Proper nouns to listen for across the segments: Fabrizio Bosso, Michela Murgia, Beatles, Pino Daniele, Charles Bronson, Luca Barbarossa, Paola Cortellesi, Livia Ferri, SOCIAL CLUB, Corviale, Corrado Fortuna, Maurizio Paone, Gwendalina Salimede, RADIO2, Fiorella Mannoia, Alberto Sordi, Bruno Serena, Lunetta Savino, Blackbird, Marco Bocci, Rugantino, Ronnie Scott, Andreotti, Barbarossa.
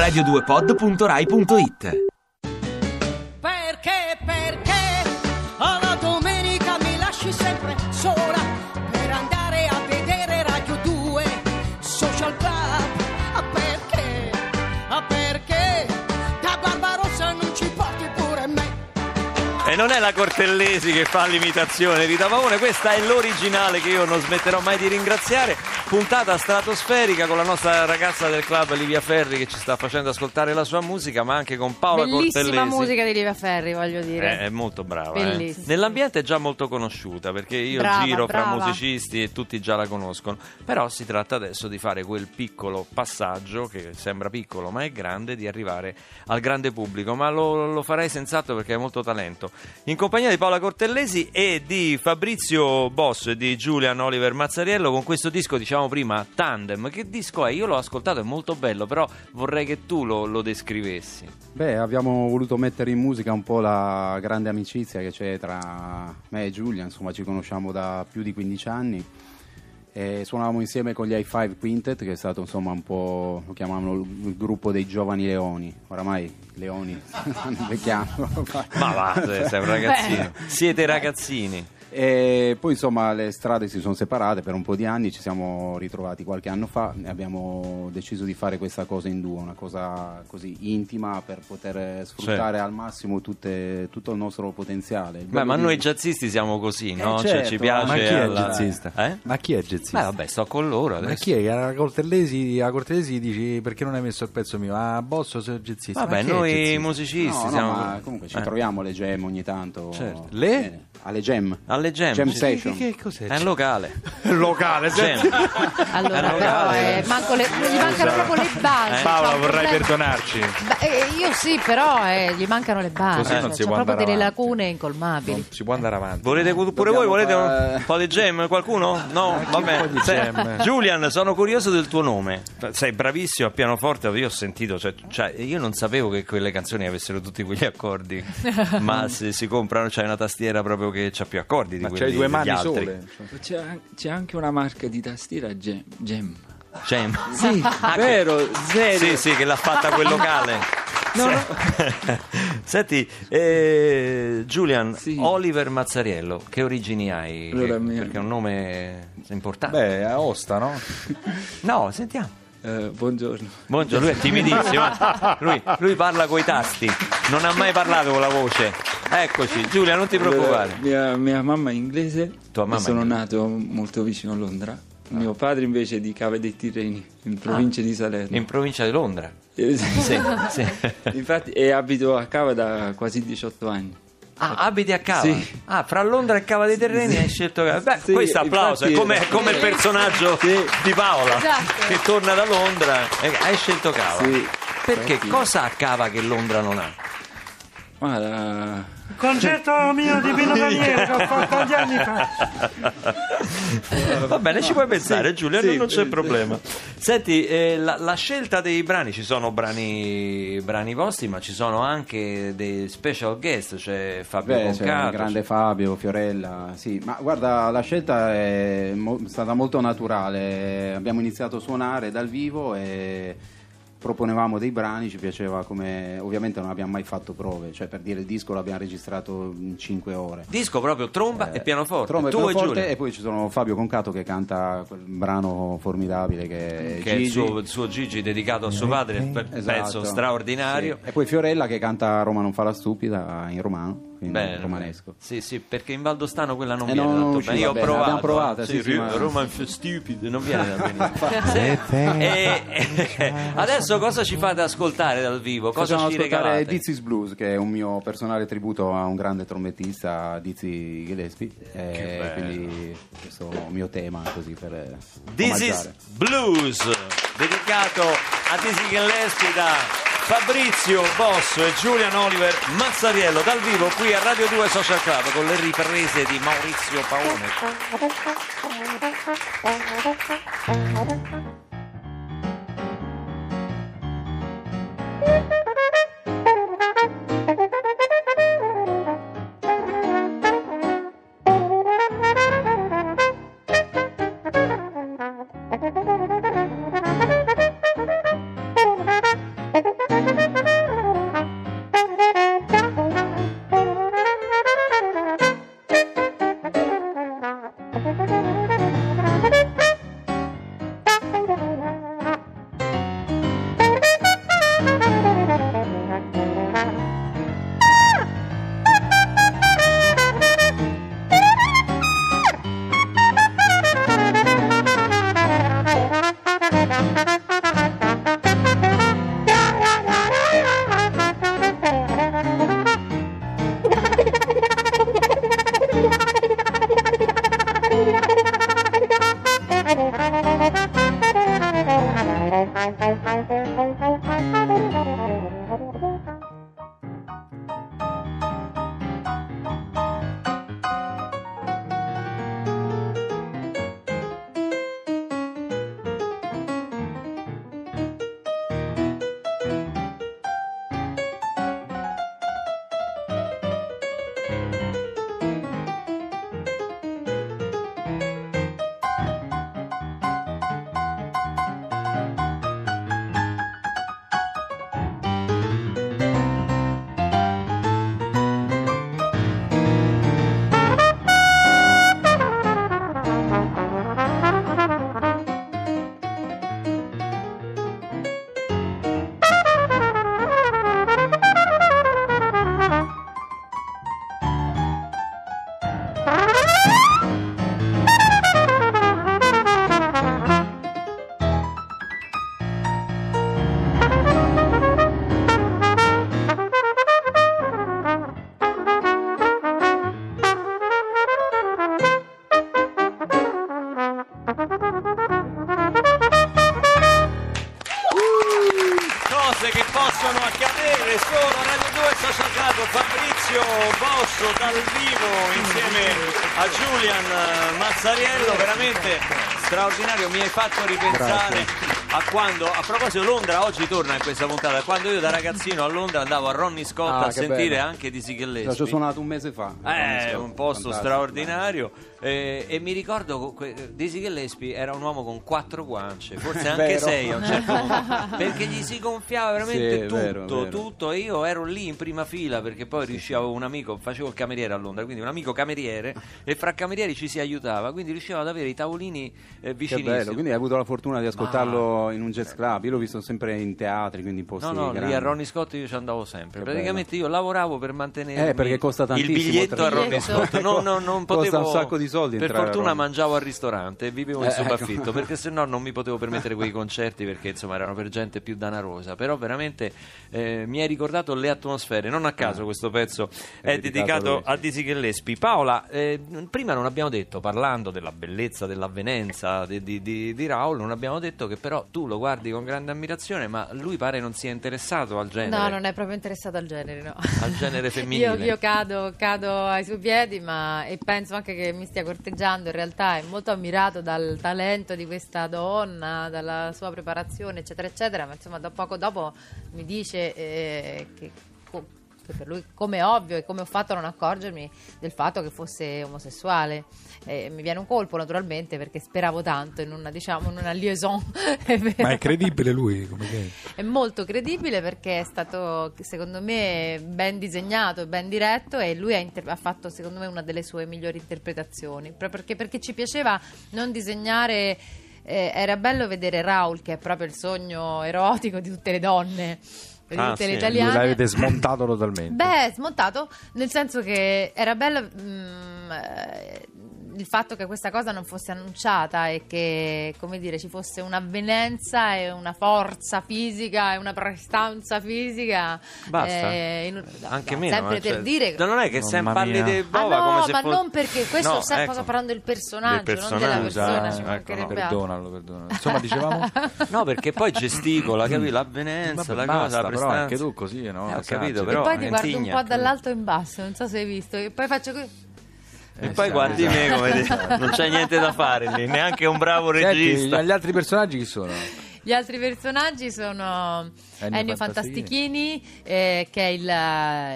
radio2pod.rai.it. Perché alla domenica mi lasci sempre sola per andare a vedere Radio 2 Social Club? Perché da Barbarossa non ci porti pure me? E non è la Cortellesi che fa l'imitazione di Tavone, questa è l'originale che io non smetterò mai di ringraziare. Puntata stratosferica con la nostra ragazza del club Livia Ferri, che ci sta facendo ascoltare la sua musica, ma anche con Paola Cortellesi. Bellissima musica di Livia Ferri, voglio dire. È molto brava. Nell'ambiente è già molto conosciuta, perché io giro fra musicisti e tutti già la conoscono. Però si tratta adesso di fare quel piccolo passaggio, che sembra piccolo ma è grande, di arrivare al grande pubblico. Ma lo farei senz'altro, perché è molto talento. In compagnia di Paola Cortellesi e di Fabrizio Bosso e di Julian Oliver Mazzariello, con questo disco, diciamo prima, Tandem. Che disco è? Io l'ho ascoltato, è molto bello, però vorrei che tu lo descrivessi. Beh, abbiamo voluto mettere in musica un po' la grande amicizia che c'è tra me e Giulia, insomma ci conosciamo da più di 15 anni e suonavamo insieme con gli High Five Quintet, che è stato insomma un po', lo chiamavano il gruppo dei giovani leoni, oramai leoni non invecchiamo. Ma va, sei un ragazzino. Siete ragazzini. E poi insomma le strade si sono separate per un po' di anni, ci siamo ritrovati qualche anno fa e abbiamo deciso di fare questa cosa in duo, una cosa così intima per poter sfruttare al massimo tutto il nostro potenziale. Ma noi jazzisti siamo così, no? Certo, ci piace. Ma chi è jazzista? Ma chi è jazzista? Beh, vabbè, sto con loro adesso. Ma chi è? A Cortellesi dici perché non hai messo il pezzo mio? A Bosso sei jazzista. Vabbè, noi jazzista? Musicisti no, siamo. Ma comunque ci troviamo alle gem ogni tanto. Certo. Alle gem. Alle Jam Station. Che cos'è? È un locale. Locale, Jam. Allora, è locale. Gli mancano proprio le basi. Paola, vorrai perdonarci. Io sì, però gli mancano le basi. Così non si può andare avanti. Delle lacune incolmabili. Non si può andare avanti. Volete pure voi? Volete un po' di Jam? Qualcuno? No? Vabbè. Julian, sono curioso del tuo nome. Sei bravissimo a pianoforte. Io ho sentito, io non sapevo che quelle canzoni avessero tutti quegli accordi. Ma se si comprano, c'hai una tastiera proprio che c'ha più accordi. Ma c'hai due mani sole. C'è anche una marca di tastiera, Gem. Sì, vero, zero. Sì, che l'ha fatta quel locale. No. Senti, Julian, sì. Oliver Mazzariello, che origini hai? Allora, perché è un nome importante. Beh, è Aosta, no? No, sentiamo. Buongiorno. Lui è timidissimo. Lui parla coi tasti, non ha mai parlato con la voce. Eccoci, Giulia, non ti preoccupare. Mia mamma è inglese. Tua mamma? Sono nato molto vicino a Londra. Mio padre invece è di Cava dei Tirreni, in provincia di Salerno. In provincia di Londra? Sì. Infatti, e abito a Cava da quasi 18 anni. Ah, abiti a Cava? Sì. Ah, fra Londra e Cava dei Terreni hai scelto Cava. Beh, sì, questo applauso è come il personaggio di Paola, esatto, che torna da Londra e hai scelto Cava. Sì. Perché? Infatti. Cosa ha Cava che Londra non ha? Guarda, il concerto mio di Pino Daniele che ho fatto tanti anni fa. Va bene, ci puoi pensare, Giulia, non c'è problema. Senti, la scelta dei brani, ci sono brani vostri, ma ci sono anche dei special guest, cioè Fabio Concato, il grande Fabio, Fiorella. Sì, ma guarda, la scelta è stata molto naturale. Abbiamo iniziato a suonare dal vivo e proponevamo dei brani, ci piaceva come... Ovviamente non abbiamo mai fatto prove, cioè per dire il disco l'abbiamo registrato in 5 ore. Disco proprio, tromba e pianoforte. Tromba e pianoforte, e poi ci sono Fabio Concato che canta quel brano formidabile che è il suo Gigi dedicato a suo padre, pezzo straordinario. Sì. E poi Fiorella che canta Roma non fa la stupida in romano. Beh, romanesco. Sì, perché in Valdostano quella non viene tanto bene. Io ho provato. Sì, Roma è stupida, non viene tanto bene. Adesso cosa ci fate ascoltare dal vivo? Cosa ci regalate? Dizzy's Blues, che è un mio personale tributo a un grande trombettista, Dizzy Gillespie. Quindi questo è il mio tema così per Dizzy's Blues, dedicato a Dizzy Gillespie da Fabrizio Bosso e Julian Oliver Mazzariello, dal vivo qui a Radio 2 Social Club, con le riprese di Maurizio Paone. Fabrizio Bosso dal vivo insieme a Julian Mazzariello, veramente straordinario, mi hai fatto ripensare. Grazie. A quando, a proposito, Londra oggi torna in questa puntata, quando io da ragazzino a Londra andavo a Ronnie Scott a sentire bello. Anche Dizzy Gillespie. Ci ho suonato un mese fa. Un posto straordinario. E mi ricordo Dizzy Gillespie era un uomo con 4 guance, forse anche 6 a un certo punto, perché gli si gonfiava veramente tutto. E io ero lì in prima fila perché poi riuscivo, un amico, facevo il cameriere a Londra, quindi un amico cameriere, e fra camerieri ci si aiutava, quindi riuscivo ad avere i tavolini vicinissimi. Che bello, quindi hai avuto la fortuna di ascoltarlo in un jazz club. Io l'ho visto sempre in teatri, quindi in posti grandi. Lì a Ronnie Scott io ci andavo sempre. Praticamente io lavoravo per mantenere perché costa tantissimo il biglietto a Ronnie Scott. Non potevo, costa un sacco di soldi. Per fortuna mangiavo al ristorante e vivevo in subaffitto, perché sennò non mi potevo permettere quei concerti, perché insomma erano per gente più danarosa. Però veramente mi hai ricordato le atmosfere. Non a caso questo pezzo è dedicato a Dizzy Gillespie. Paola, prima non abbiamo detto, parlando della bellezza, dell'avvenenza di Raoul, non abbiamo detto che però tu lo guardi con grande ammirazione, ma lui pare non sia interessato al genere. No, non è proprio interessato al genere, no. Al genere femminile. Io cado ai suoi piedi, e penso anche che mi stia corteggiando. In realtà è molto ammirato dal talento di questa donna, dalla sua preparazione, eccetera, eccetera. Ma insomma, poco dopo mi dice che per lui, come ovvio, e come ho fatto a non accorgermi del fatto che fosse omosessuale. Mi viene un colpo, naturalmente, perché speravo tanto in una, diciamo, in una liaison. Ma è credibile lui? È molto credibile, perché è stato, secondo me, ben disegnato, ben diretto, e lui ha fatto, secondo me, una delle sue migliori interpretazioni, proprio perché ci piaceva non disegnare. Era bello vedere Raoul, che è proprio il sogno erotico di tutte le donne, le italiane. L'avete smontato totalmente. Smontato nel senso che era bello il fatto che questa cosa non fosse annunciata, e che, come dire, ci fosse un'avvenenza e una forza fisica e una prestanza fisica. Basta, anche meno, sempre per dire. Non è che se parli di Bova come se non, perché questo sta parlando del personaggio, non della persona. Perdonalo. Insomma, dicevamo no, perché poi gesticola, capito? L'avvenenza, la cosa, la prestanza. Però anche tu così, no? Ho capito, però. E poi ti guardo un po' dall'alto in basso, non so se hai visto, e poi faccio così. E poi guardi me, come non c'è niente da fare lì, neanche un bravo regista. Senti, gli altri personaggi chi sono? Gli altri personaggi sono Ennio Fantastichini, che è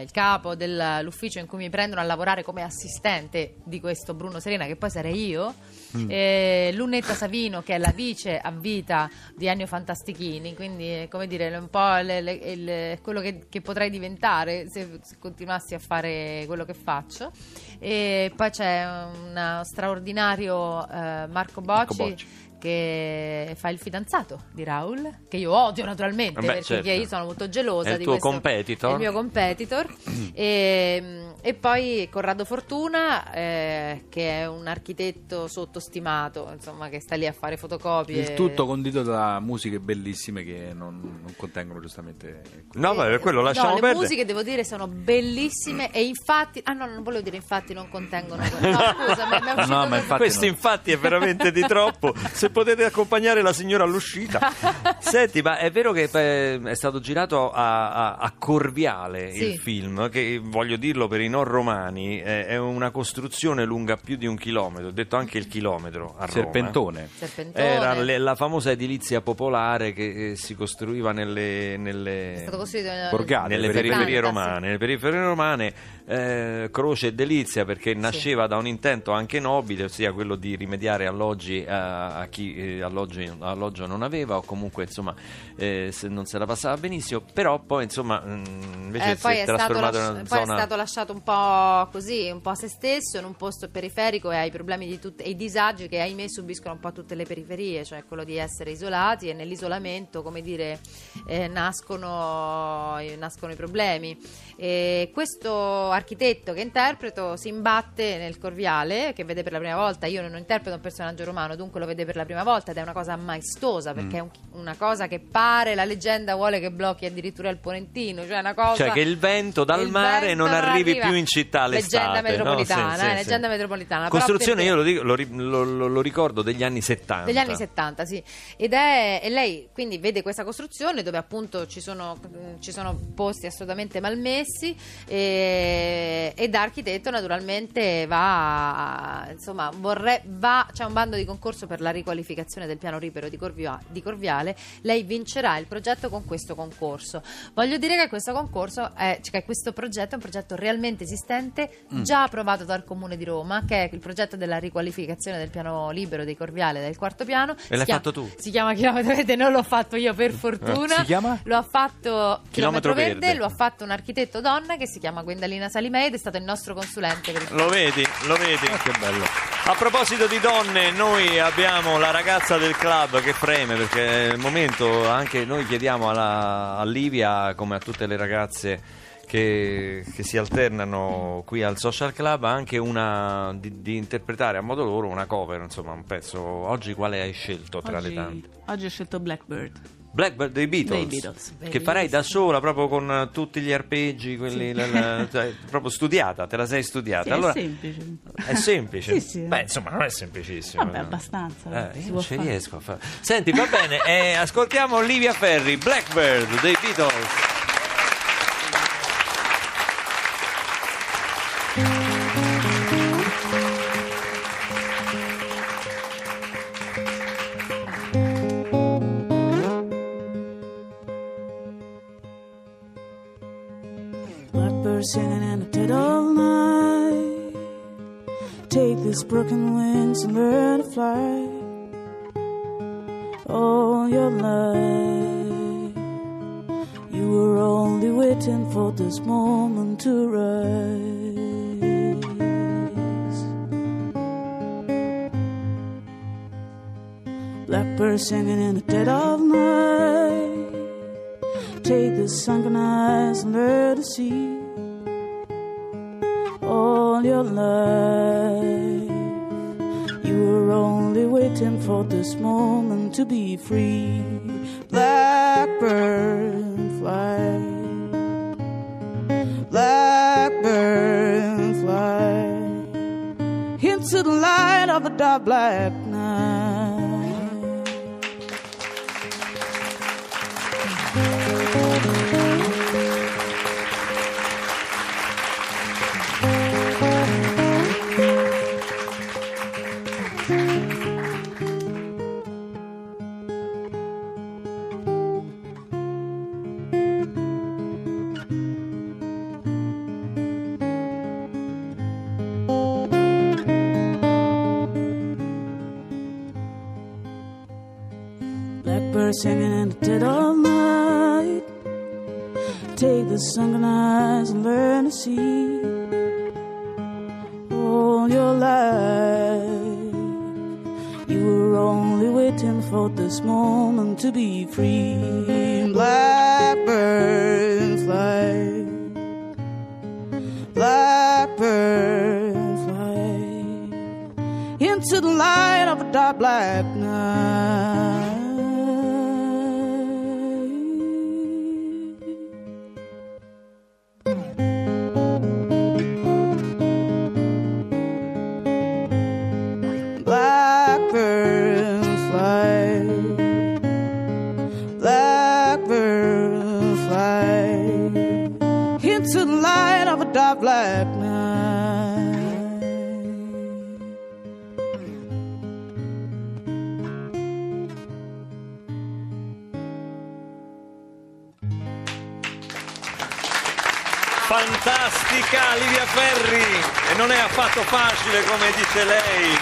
il capo dell'ufficio in cui mi prendono a lavorare come assistente di questo Bruno Serena, che poi sarei io. Lunetta Savino, che è la vice a vita di Ennio Fantastichini, quindi, come dire, un po' quello che potrei diventare se continuassi a fare quello che faccio. E poi c'è un straordinario Marco Bocci che fa il fidanzato di Raoul, che io odio naturalmente, perché certo, io sono molto gelosa. È il di tuo competitor? È il mio competitor. E poi Corrado Fortuna, che è un architetto sottostimato, insomma, che sta lì a fare fotocopie. Il tutto condito da musiche bellissime che non contengono giustamente quello. No, vabbè, per quello lasciamo perdere. Le musiche, devo dire, sono bellissime e infatti... Ah no, non volevo dire infatti non contengono quello. No, scusa, mi è uscito... No, ma infatti questo no. Infatti è veramente di troppo. Se potete accompagnare la signora all'uscita. Senti, ma è vero che è stato girato a Corviale, sì, il film, che voglio dirlo per i non romani, è una costruzione lunga più di 1 chilometro, ho detto anche il chilometro a Serpentone. Roma. Serpentone. Era la famosa edilizia popolare che si costruiva nelle periferie romane. Nelle periferie romane, croce e delizia, perché nasceva da un intento anche nobile, ossia quello di rimediare alloggi a chi alloggio non aveva, o comunque insomma se non se la passava benissimo, però poi insomma invece si è trasformato in una zona... Poi è stato lasciato un po' così, un po' a se stesso, in un posto periferico, e ai problemi e i disagi che ahimè subiscono un po' tutte le periferie, cioè quello di essere isolati, e nell'isolamento, come dire, nascono i problemi. E questo architetto che interpreto si imbatte nel Corviale, che vede per la prima volta. Io non interpreto un personaggio romano, dunque lo vede per la prima volta ed è una cosa maestosa, perché è una cosa che pare, la leggenda vuole che blocchi addirittura il Ponentino, cioè una cosa, cioè che il vento dal mare non arrivi più in città l'estate. Leggenda metropolitana, costruzione, però perché... io lo ricordo degli anni 70, sì, e lei quindi vede questa costruzione dove appunto ci sono posti assolutamente malmessi, e da architetto naturalmente c'è un bando di concorso per la riqualificazione del piano ripero di Corviale. Lei vincerà il progetto con questo concorso. Voglio dire che questo concorso questo progetto è un progetto realmente esistente, già approvato dal Comune di Roma, che è il progetto della riqualificazione del piano libero di Corviale, del quarto piano. E l'hai fatto tu? Si chiama Chilometro Verde, non l'ho fatto io per fortuna. Si chiama? Lo ha fatto Chilometro Verde, lo ha fatto un architetto donna che si chiama Gwendalina Salimede, è stato il nostro consulente. Lo vedi. Oh, che bello. A proposito di donne, noi abbiamo la ragazza del club che preme, perché è il momento, anche noi chiediamo a Livia, come a tutte le ragazze che si alternano qui al Social Club, anche una di interpretare a modo loro una cover, insomma un pezzo. Oggi quale hai scelto tra le tante? Oggi ho scelto Blackbird dei Beatles, che farei da sola, proprio con tutti gli arpeggi, quelli, sì, cioè, proprio studiata, te la sei studiata. Sì, allora, è semplice? Sì, sì. Beh, insomma, non è semplicissimo. Vabbè, abbastanza. Io non ci riesco a fare. Senti, va bene, ascoltiamo Livia Ferri, Blackbird dei Beatles. Singing and I did all night. Take these broken wings and learn to fly. All your life you were only waiting for this moment to rise. Blackbird singing in the dead of night. Take these sunken eyes and learn to see. All your life you were only waiting for this moment to be free. Blackbird fly, blackbird fly into the light of the dark black night. Singing in the dead of night. Take the sunken eyes and learn to see. waiting for this moment to be free. Blackbird fly, blackbird fly, into the light of a dark black night. Black night. Fantastica Livia Ferri, e non è affatto facile come dice lei.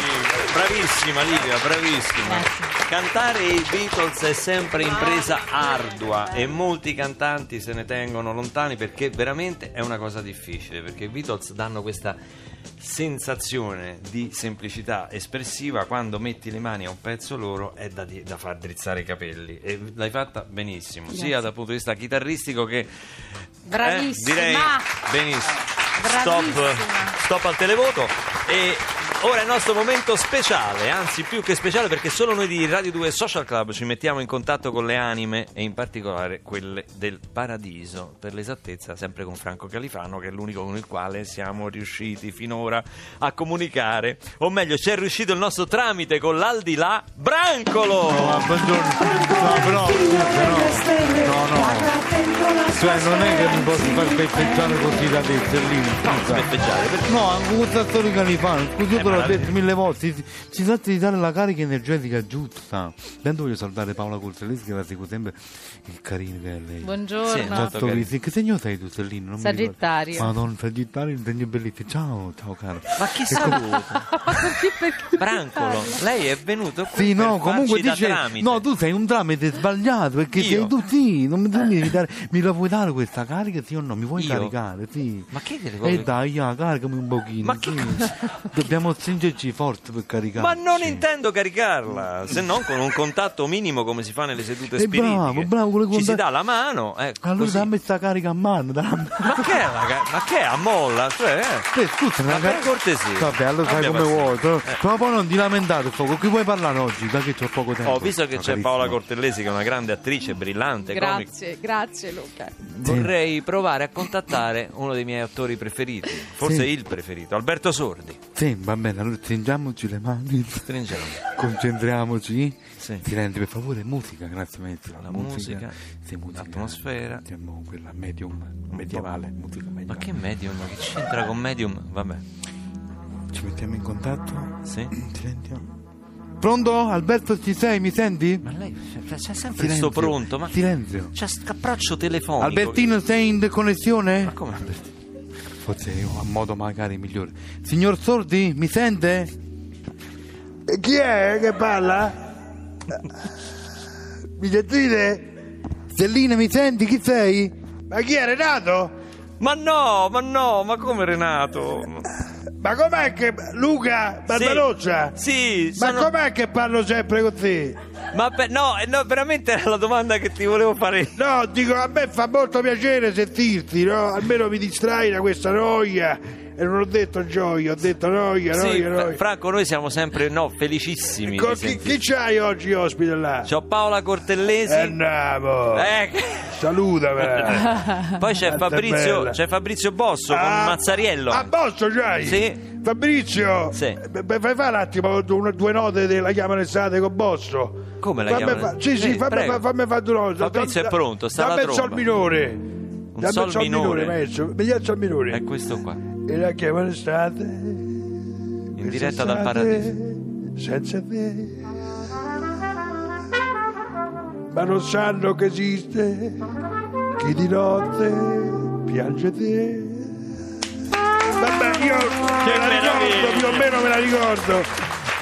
Bravissima Livia, bravissima. Grazie. Cantare i Beatles è sempre impresa ardua e molti cantanti se ne tengono lontani perché veramente è una cosa difficile, perché i Beatles danno questa sensazione di semplicità espressiva, quando metti le mani a un pezzo loro è da far drizzare i capelli, e l'hai fatta benissimo. Grazie. Sia dal punto di vista chitarristico che bravissima, direi benissimo. Stop al televoto. E ora è il nostro momento speciale, anzi più che speciale, perché solo noi di Radio 2 Social Club ci mettiamo in contatto con le anime, e in particolare quelle del paradiso, per l'esattezza sempre con Franco Califano, che è l'unico con il quale siamo riusciti finora a comunicare, o meglio ci è riuscito il nostro tramite con l'aldilà Brancolo. No, cioè non è che mi posso far perfeggiare così da te, no, anche questo attore Califano, scusi, te l'ho detto mille volte, si tratta di dare la carica energetica giusta. Intanto voglio salutare Paola Cortellesi, che la seguo sempre, che carina che è lei. Buongiorno. Sì, che segno sei tu, Stellino? Sagittario. Madonna, Sagittario, un segno bellissimo. Ciao caro. Ma chi saluta? Brancolo, lei è venuto qui. Sì, no, comunque dice tramite. No, tu sei un tramite sbagliato, perché io? Sei tu, sì, non mi devi dare, mi la vuoi dare questa carica, sì o no? Mi vuoi caricare, sì. Ma che delle cose? Dai, caricami un pochino. Ma che dobbiamo stringerci forte per caricarla. Ma non intendo caricarla, se non con un contatto minimo come si fa nelle sedute spiritiche. Bravo, ci si dà la mano. Allora dammi sta carica a mano. Ma che è a molla? Scusa, ma per cortesia. Vabbè, allora sai come vuoi. Però poi non ti lamentare, con chi vuoi parlare oggi? Da che c'ho poco tempo. Ho visto che c'è Paola Cortellesi, che è una grande attrice, brillante. Grazie Luca. Vorrei provare a contattare uno dei miei attori preferiti, forse il preferito, Alberto Sordi. Sì, va bene, allora stringiamoci le mani. Concentriamoci. Sì. Silenzio, per favore, musica, grazie mezzo. La musica, l'atmosfera. Siamo quella medium medievale. Musica medievale. Ma che medium? Che c'entra con medium? Vabbè. Ci mettiamo in contatto? Sì. Silenzio. Pronto? Alberto, ci sei? Mi senti? Ma lei c'è sempre questo pronto, ma silenzio. C'è approccio telefonico. Albertino, sei in connessione? Ma come Albertino? Forse io a modo magari migliore. Signor Sordi, mi sente? Chi è che parla? Bigliettine? Stellina, mi senti? Chi sei? Ma chi è, Renato? Ma no, ma come Renato? Ma com'è che... Luca Barbarossa? Sì. Ma com'è che parlo sempre così? No, veramente era la domanda che ti volevo fare. No, dico, a me fa molto piacere sentirti, no? Almeno mi distrai da questa noia. E non ho detto gioia, ho detto noia. Franco, noi siamo sempre felicissimi. Chi c'hai oggi ospite là? C'ho Paola Cortellesi. Andiamo. Salutami. Poi c'è Fabrizio Bosso con Mazzariello. Ah, Bosso c'hai? Sì. Fabrizio, fai fare un attimo due note della chiamano estate con Bosso. Come la chiamano? Sì, fammi fare due note. Fabrizio è pronto, sta la tromba. Dammi il sol minore, maestro. Vediamo il minore. È questo qua. E la chiamano estate. In diretta dal paradiso. Senza te. Ma non sanno che esiste chi di notte piange te. Vabbè, io me la ricordo, più o meno me la ricordo.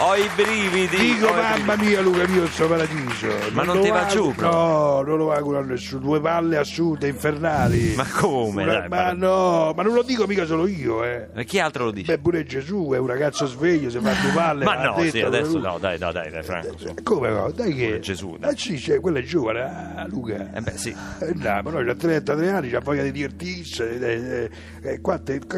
Ho i brividi. Dico, mamma mia, Luca, io sto paradiso. Ma non ti va giù? No, non lo auguro a nessuno. Due palle assurde, infernali. Ma come? Dai, ma no, ma non lo dico mica solo io, eh. E chi altro lo dice? Beh, pure Gesù è un ragazzo sveglio, se fa due palle. Ma no, detto, sì, adesso no, dai, Franco. Come no? Dai che? Gesù, dai. Ah sì, cioè, quello è giovane, Luca. Eh beh, sì. No, ma noi da 33 anni c'ha voglia di divertirsi.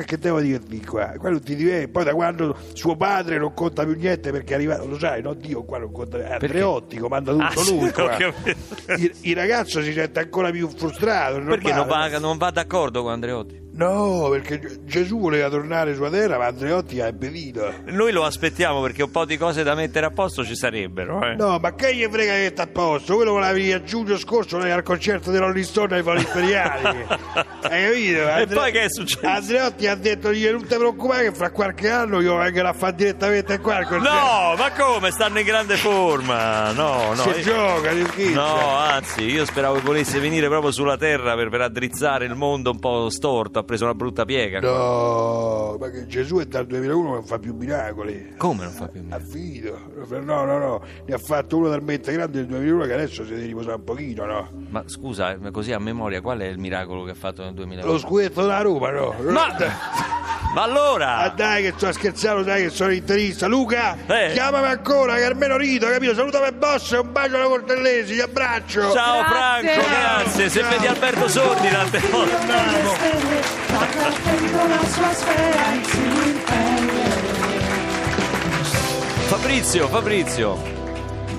Che devo dirti qua? Quello ti diverte. Poi da quando suo padre non conta più niente, perché è arrivato, lo sai, no? Dio qua non conta. Andreotti comanda tutto lui. Sì, qua. Il ragazzo si sente ancora più frustrato. Perché non va d'accordo con Andreotti? No, perché Gesù voleva tornare sulla terra, ma Andreotti ha impedito. Noi lo aspettiamo perché un po' di cose da mettere a posto ci sarebbero, eh. No, ma che gli frega che sta a posto? Quello voleva venire a giugno scorso al concerto dei Rolling Stone ai Fori Imperiali. Hai capito? E poi che è successo? Andreotti ha detto: non ti preoccupare che fra qualche anno io vengo a fare direttamente qua al concerto. No, ma come? Stanno in grande forma. No. Si gioca, si schizza. No, anzi, io speravo che volesse venire proprio sulla terra per addrizzare il mondo un po' storto. Ha preso una brutta piega. No, ma che Gesù è dal 2001 non fa più miracoli. Come non fa più miracoli? Affido. No, ne ha fatto uno talmente grande nel 2001 che adesso si deve riposare un pochino, no? Ma scusa, così a memoria, qual è il miracolo che ha fatto nel 2001? Lo scudetto della Roma, no? Ma allora? Ah dai che sto scherzando, dai che sono interista. Luca, chiamami ancora che almeno rido, capito? Salutami Bosso e un bacio alla Cortellesi, ti abbraccio. Ciao Franco, grazie. Se vedi Alberto Sordi tante volte. Fabrizio.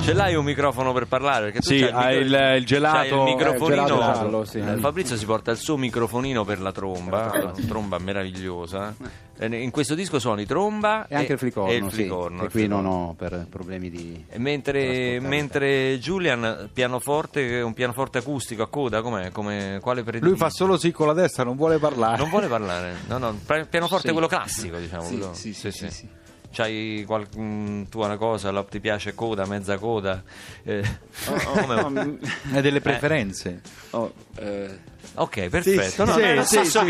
Ce l'hai un microfono per parlare? Perché tu sì, hai il gelato. Il microfonino. Gelato giallo, sì. Fabrizio si porta il suo microfonino per la tromba, una tromba meravigliosa. In questo disco suoni tromba e anche il flicorno. E il flicorno. E qui non ho per problemi di. Mentre Julian, pianoforte, un pianoforte acustico a coda, com'è? Quale prediletto? Lui fa solo sì con la destra, non vuole parlare. No, pianoforte sì. Quello classico, diciamo. Sì. C'hai tu una cosa, ti piace coda, mezza coda? Hai delle preferenze? Ok, perfetto. È lo stesso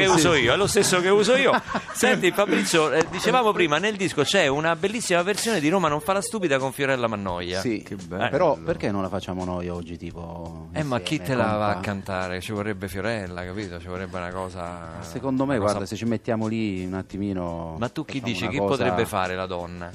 che uso io. Senti, Fabrizio, dicevamo prima, nel disco c'è una bellissima versione di Roma non fa la stupida con Fiorella Mannoia. Sì, che bello. Però perché non la facciamo noi oggi? Tipo, insieme, ma chi te la va a cantare? Ci vorrebbe Fiorella, capito? Ci vorrebbe una cosa. Secondo me, guarda, se ci mettiamo lì un attimino. Ma tu chi dici? Chi potrebbe fare la donna?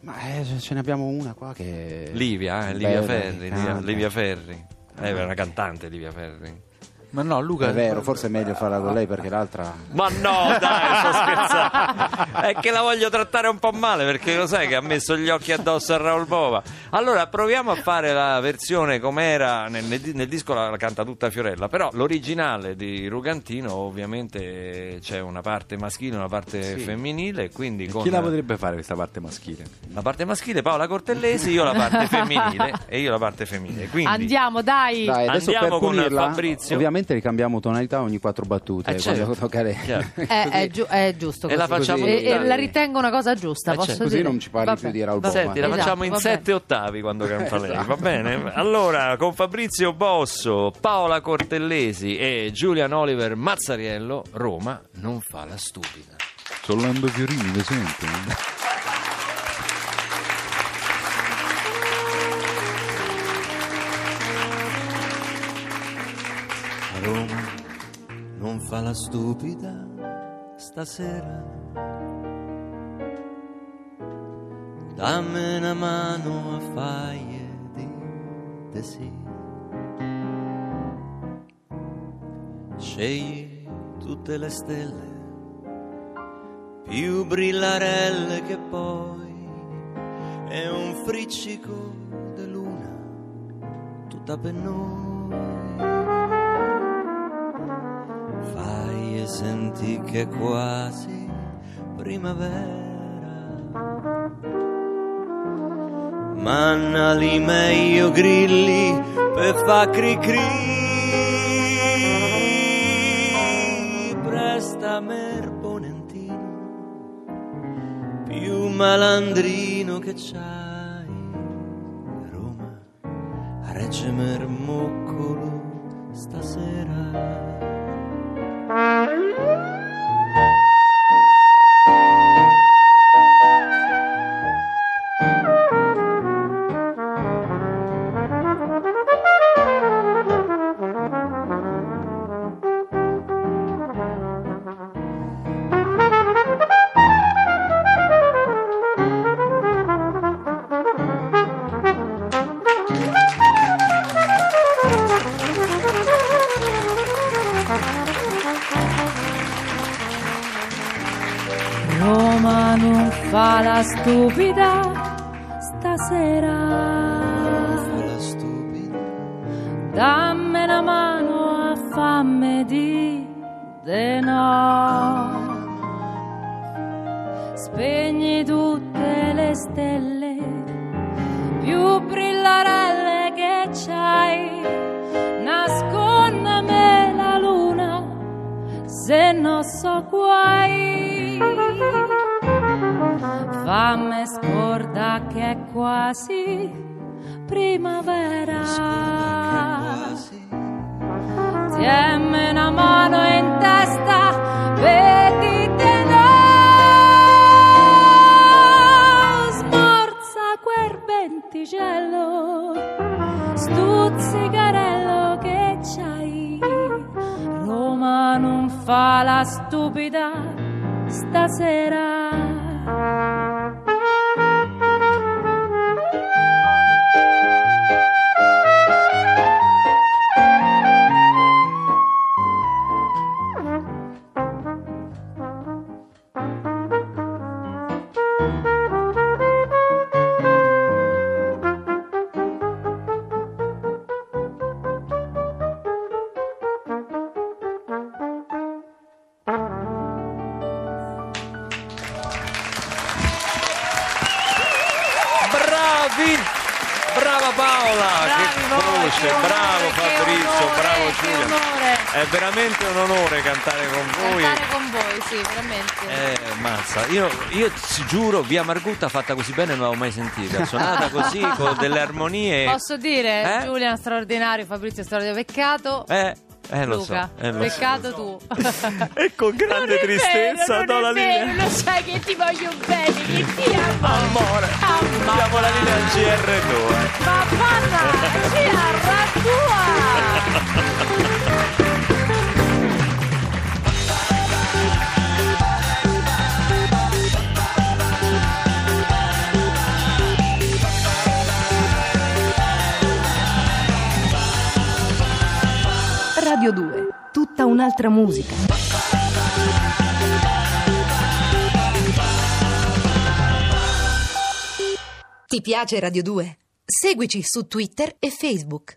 Ma ce ne abbiamo una qua che. Livia Ferri. È una cantante, Livia Ferri. Ma no, Luca. È vero, forse è meglio farla con lei perché l'altra. Ma no, dai, sto scherzando. È che la voglio trattare un po' male perché lo sai che ha messo gli occhi addosso a Raoul Bova. Allora proviamo a fare la versione com'era nel disco, la canta tutta Fiorella. Però l'originale di Rugantino ovviamente c'è una parte maschile, una parte femminile. Quindi con... Chi la potrebbe fare questa parte maschile? La parte maschile Paola Cortellesi, io la parte femminile e io la parte femminile. Quindi andiamo, dai adesso andiamo per punirla, con Fabrizio. Ovviamente ricambiamo tonalità ogni 4 battute, certo. Toccare. È giusto così. E la facciamo e la ritengo una cosa giusta, posso certo. Così non ci parli più di Raul Bova. Senti, la facciamo in 7 ottavi quando canta lei, va bene? Allora, con Fabrizio Bosso, Paola Cortellesi e Julian Oliver Mazzariello, Roma non fa la stupida. Solando Fiorini, lo senti? Roma non fa la stupida stasera, dammi una mano a fare di sì, scegli tutte le stelle più brillarelle che poi è un friccico di luna tutta per noi. Fai e senti che è quasi primavera, manna li meglio grilli per fa cri cri, presta mer ponentino più malandrino che c'hai a Roma, a Reggio Mermoccolo stasera. fa la stupida stasera. Fa la stupida. Dammi una mano a farmi di de no. Spegni tutte le stelle più brillarelle che c'hai. Nascondami la luna se non so guai. Fammi scorda che è quasi primavera. Tienmi una mano in testa per dite no. Smorza quel venticello, stuzzicarello che c'hai. Roma non fa la stupida stasera. Bravo Fabrizio, onore, bravo Giulia, è veramente un onore cantare con voi. Cantare con voi, sì, veramente. Mazza, io ti giuro, Via Margutta fatta così bene non l'avevo mai sentita, suonata così con delle armonie. Posso dire, Giulia straordinario, Fabrizio straordinario, peccato. Luca, lo so, peccato tu. E con grande tristezza do la linea. Lo sai che ti voglio bene, che ti amo. Amore, diamo la linea al GR2. Ma guarda, GR tua. Radio 2, tutta un'altra musica. Ti piace Radio 2? Seguici su Twitter e Facebook.